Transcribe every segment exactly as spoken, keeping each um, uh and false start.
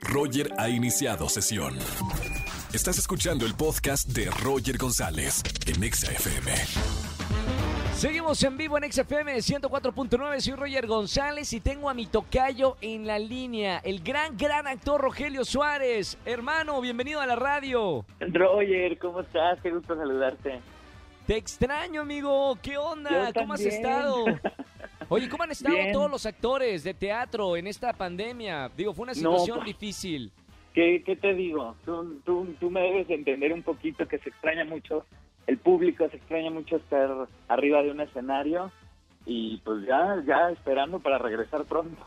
Roger ha iniciado sesión. Estás escuchando el podcast de Roger González en Exa F M. Seguimos en vivo en X F M ciento cuatro punto nueve, soy Roger González y tengo a mi tocayo en la línea, el gran, gran actor Rogelio Suárez. Hermano, bienvenido a la radio. Roger, ¿cómo estás? Qué gusto saludarte. Te extraño, amigo. ¿Qué onda? ¿Cómo has estado? Oye, ¿cómo han estado bien todos los actores de teatro en esta pandemia? Digo, fue una situación no, difícil. ¿Qué, qué te digo? Tú, tú, tú me debes entender un poquito que se extraña mucho el público, se extraña mucho estar arriba de un escenario y pues ya, ya esperando para regresar pronto.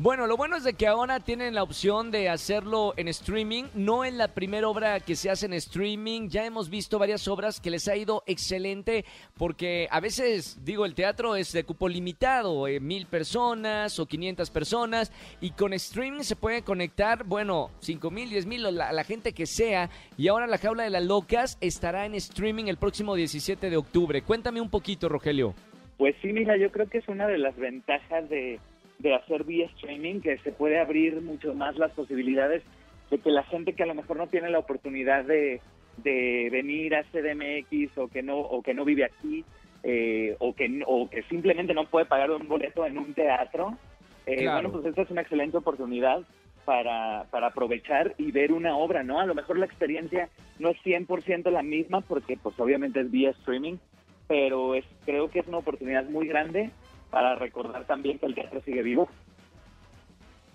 Bueno, lo bueno es de que ahora tienen la opción de hacerlo en streaming. No es la primera obra que se hace en streaming. Ya hemos visto varias obras que les ha ido excelente porque a veces, digo, el teatro es de cupo limitado, eh, mil personas o quinientas personas, y con streaming se puede conectar, bueno, cinco mil, diez mil, la, la gente que sea. Y ahora La Jaula de las Locas estará en streaming el próximo diecisiete de octubre. Cuéntame un poquito, Rogelio. Pues sí, mira, yo creo que es una de las ventajas de... de hacer vía streaming, que se puede abrir mucho más las posibilidades de que la gente que a lo mejor no tiene la oportunidad de, de venir a C D M X o que no o que no vive aquí eh, o que o que simplemente no puede pagar un boleto en un teatro, eh, claro. Bueno, pues esta es una excelente oportunidad para, para aprovechar y ver una obra, ¿no? A lo mejor la experiencia no es cien por ciento la misma porque pues obviamente es vía streaming, pero es, creo que es una oportunidad muy grande para recordar también que el teatro sigue vivo.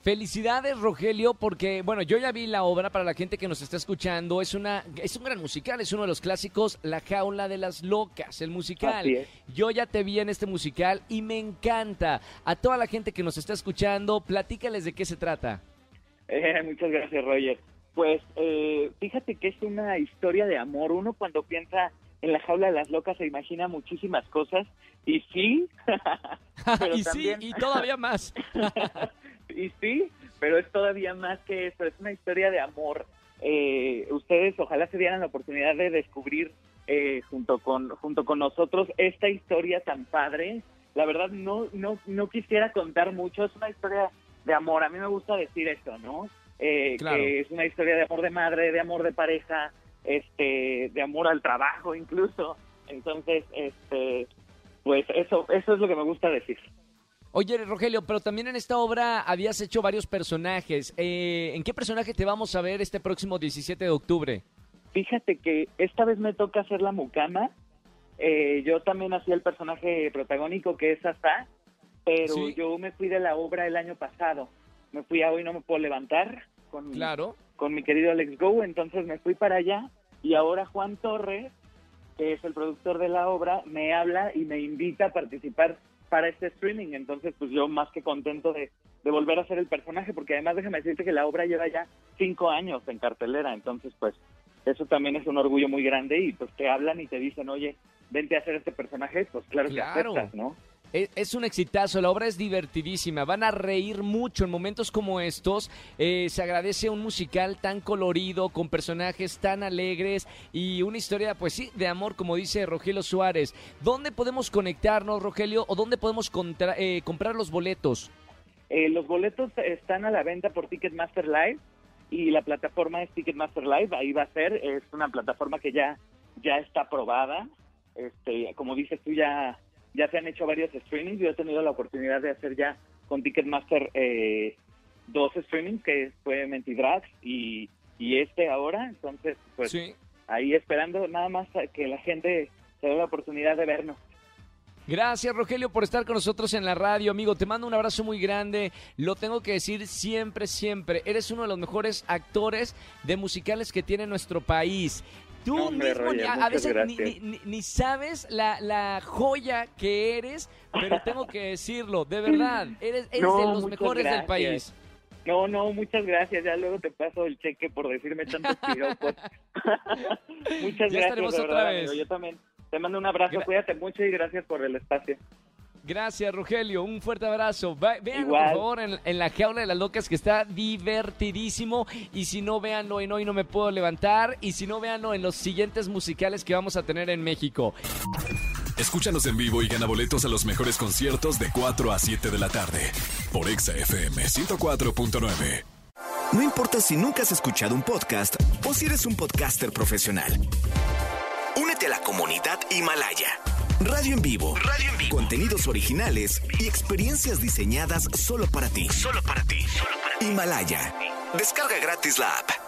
Felicidades, Rogelio, porque, bueno, yo ya vi la obra. Para la gente que nos está escuchando, es una es un gran musical, es uno de los clásicos, La Jaula de las Locas, el musical. Yo ya te vi en este musical y me encanta. A toda la gente que nos está escuchando, platícales de qué se trata. Eh, muchas gracias, Roger. Pues, eh, fíjate que es una historia de amor. Uno cuando piensa en La Jaula de las Locas se imagina muchísimas cosas, y sí, pero y también... sí, y todavía más. Y sí, pero es todavía más que eso, es una historia de amor. Eh, ustedes ojalá se dieran la oportunidad de descubrir eh, junto con junto con nosotros esta historia tan padre. La verdad no, no, no quisiera contar mucho, es una historia de amor, a mí me gusta decir esto, ¿no? Eh, claro. Que es una historia de amor de madre, de amor de pareja, este de amor al trabajo incluso. Entonces, este pues eso eso es lo que me gusta decir. Oye, Rogelio, pero también en esta obra habías hecho varios personajes. Eh, ¿en qué personaje te vamos a ver este próximo diecisiete de octubre? Fíjate que esta vez me toca hacer la mucama. Eh, yo también hacía el personaje protagónico, que es Asá, pero ¿sí? Yo me fui de la obra el año pasado. Me fui a Hoy No Me Puedo Levantar con claro. con mi querido Alex Go, entonces me fui para allá y ahora Juan Torres, que es el productor de la obra, me habla y me invita a participar para este streaming, entonces pues yo más que contento de, de volver a ser el personaje, porque además déjame decirte que la obra lleva ya cinco años en cartelera, entonces pues eso también es un orgullo muy grande y pues te hablan y te dicen, oye, vente a hacer este personaje, pues claro, claro. que aceptas, ¿no? Es un exitazo, la obra es divertidísima, van a reír mucho en momentos como estos. Eh, se agradece un musical tan colorido, con personajes tan alegres y una historia, pues sí, de amor, como dice Rogelio Suárez. ¿Dónde podemos conectarnos, Rogelio, o dónde podemos contra- eh, comprar los boletos? Eh, los boletos están a la venta por Ticketmaster Live y la plataforma es Ticketmaster Live, ahí va a ser, es una plataforma que ya, ya está aprobada, este, como dices tú ya... Ya se han hecho varios streamings, yo he tenido la oportunidad de hacer ya con Ticketmaster eh, dos streamings, que fue Mentidrags y, y este ahora, entonces pues sí. Ahí esperando nada más a que la gente se dé la oportunidad de vernos. Gracias, Rogelio, por estar con nosotros en la radio, amigo. Te mando un abrazo muy grande. Lo tengo que decir siempre, siempre. Eres uno de los mejores actores de musicales que tiene nuestro país. Tú no, mismo Roger, ni, a, a veces ni, ni, ni sabes la, la joya que eres, pero tengo que decirlo, de verdad, eres, eres no, de los mejores gracias. Del país. No, no, muchas gracias, ya luego te paso el cheque por decirme tantos piropos. Muchas ya gracias, de verdad, amigo, yo también. Te mando un abrazo, Gra- cuídate mucho y gracias por el espacio. Gracias, Rogelio, un fuerte abrazo. Véanlo, por favor, en, en La Jaula de las Locas, que está divertidísimo. Y si no, véanlo en Hoy No Me Puedo Levantar. Y si no, véanlo en los siguientes musicales que vamos a tener en México. Escúchanos en vivo y gana boletos a los mejores conciertos de cuatro a siete de la tarde por Exa F M ciento cuatro punto nueve. No importa si nunca has escuchado un podcast o si eres un podcaster profesional. Únete a la comunidad Himalaya. Radio en vivo. Radio en vivo. Contenidos originales y experiencias diseñadas solo para ti. Solo para ti. Solo para ti. Himalaya. Descarga gratis la app.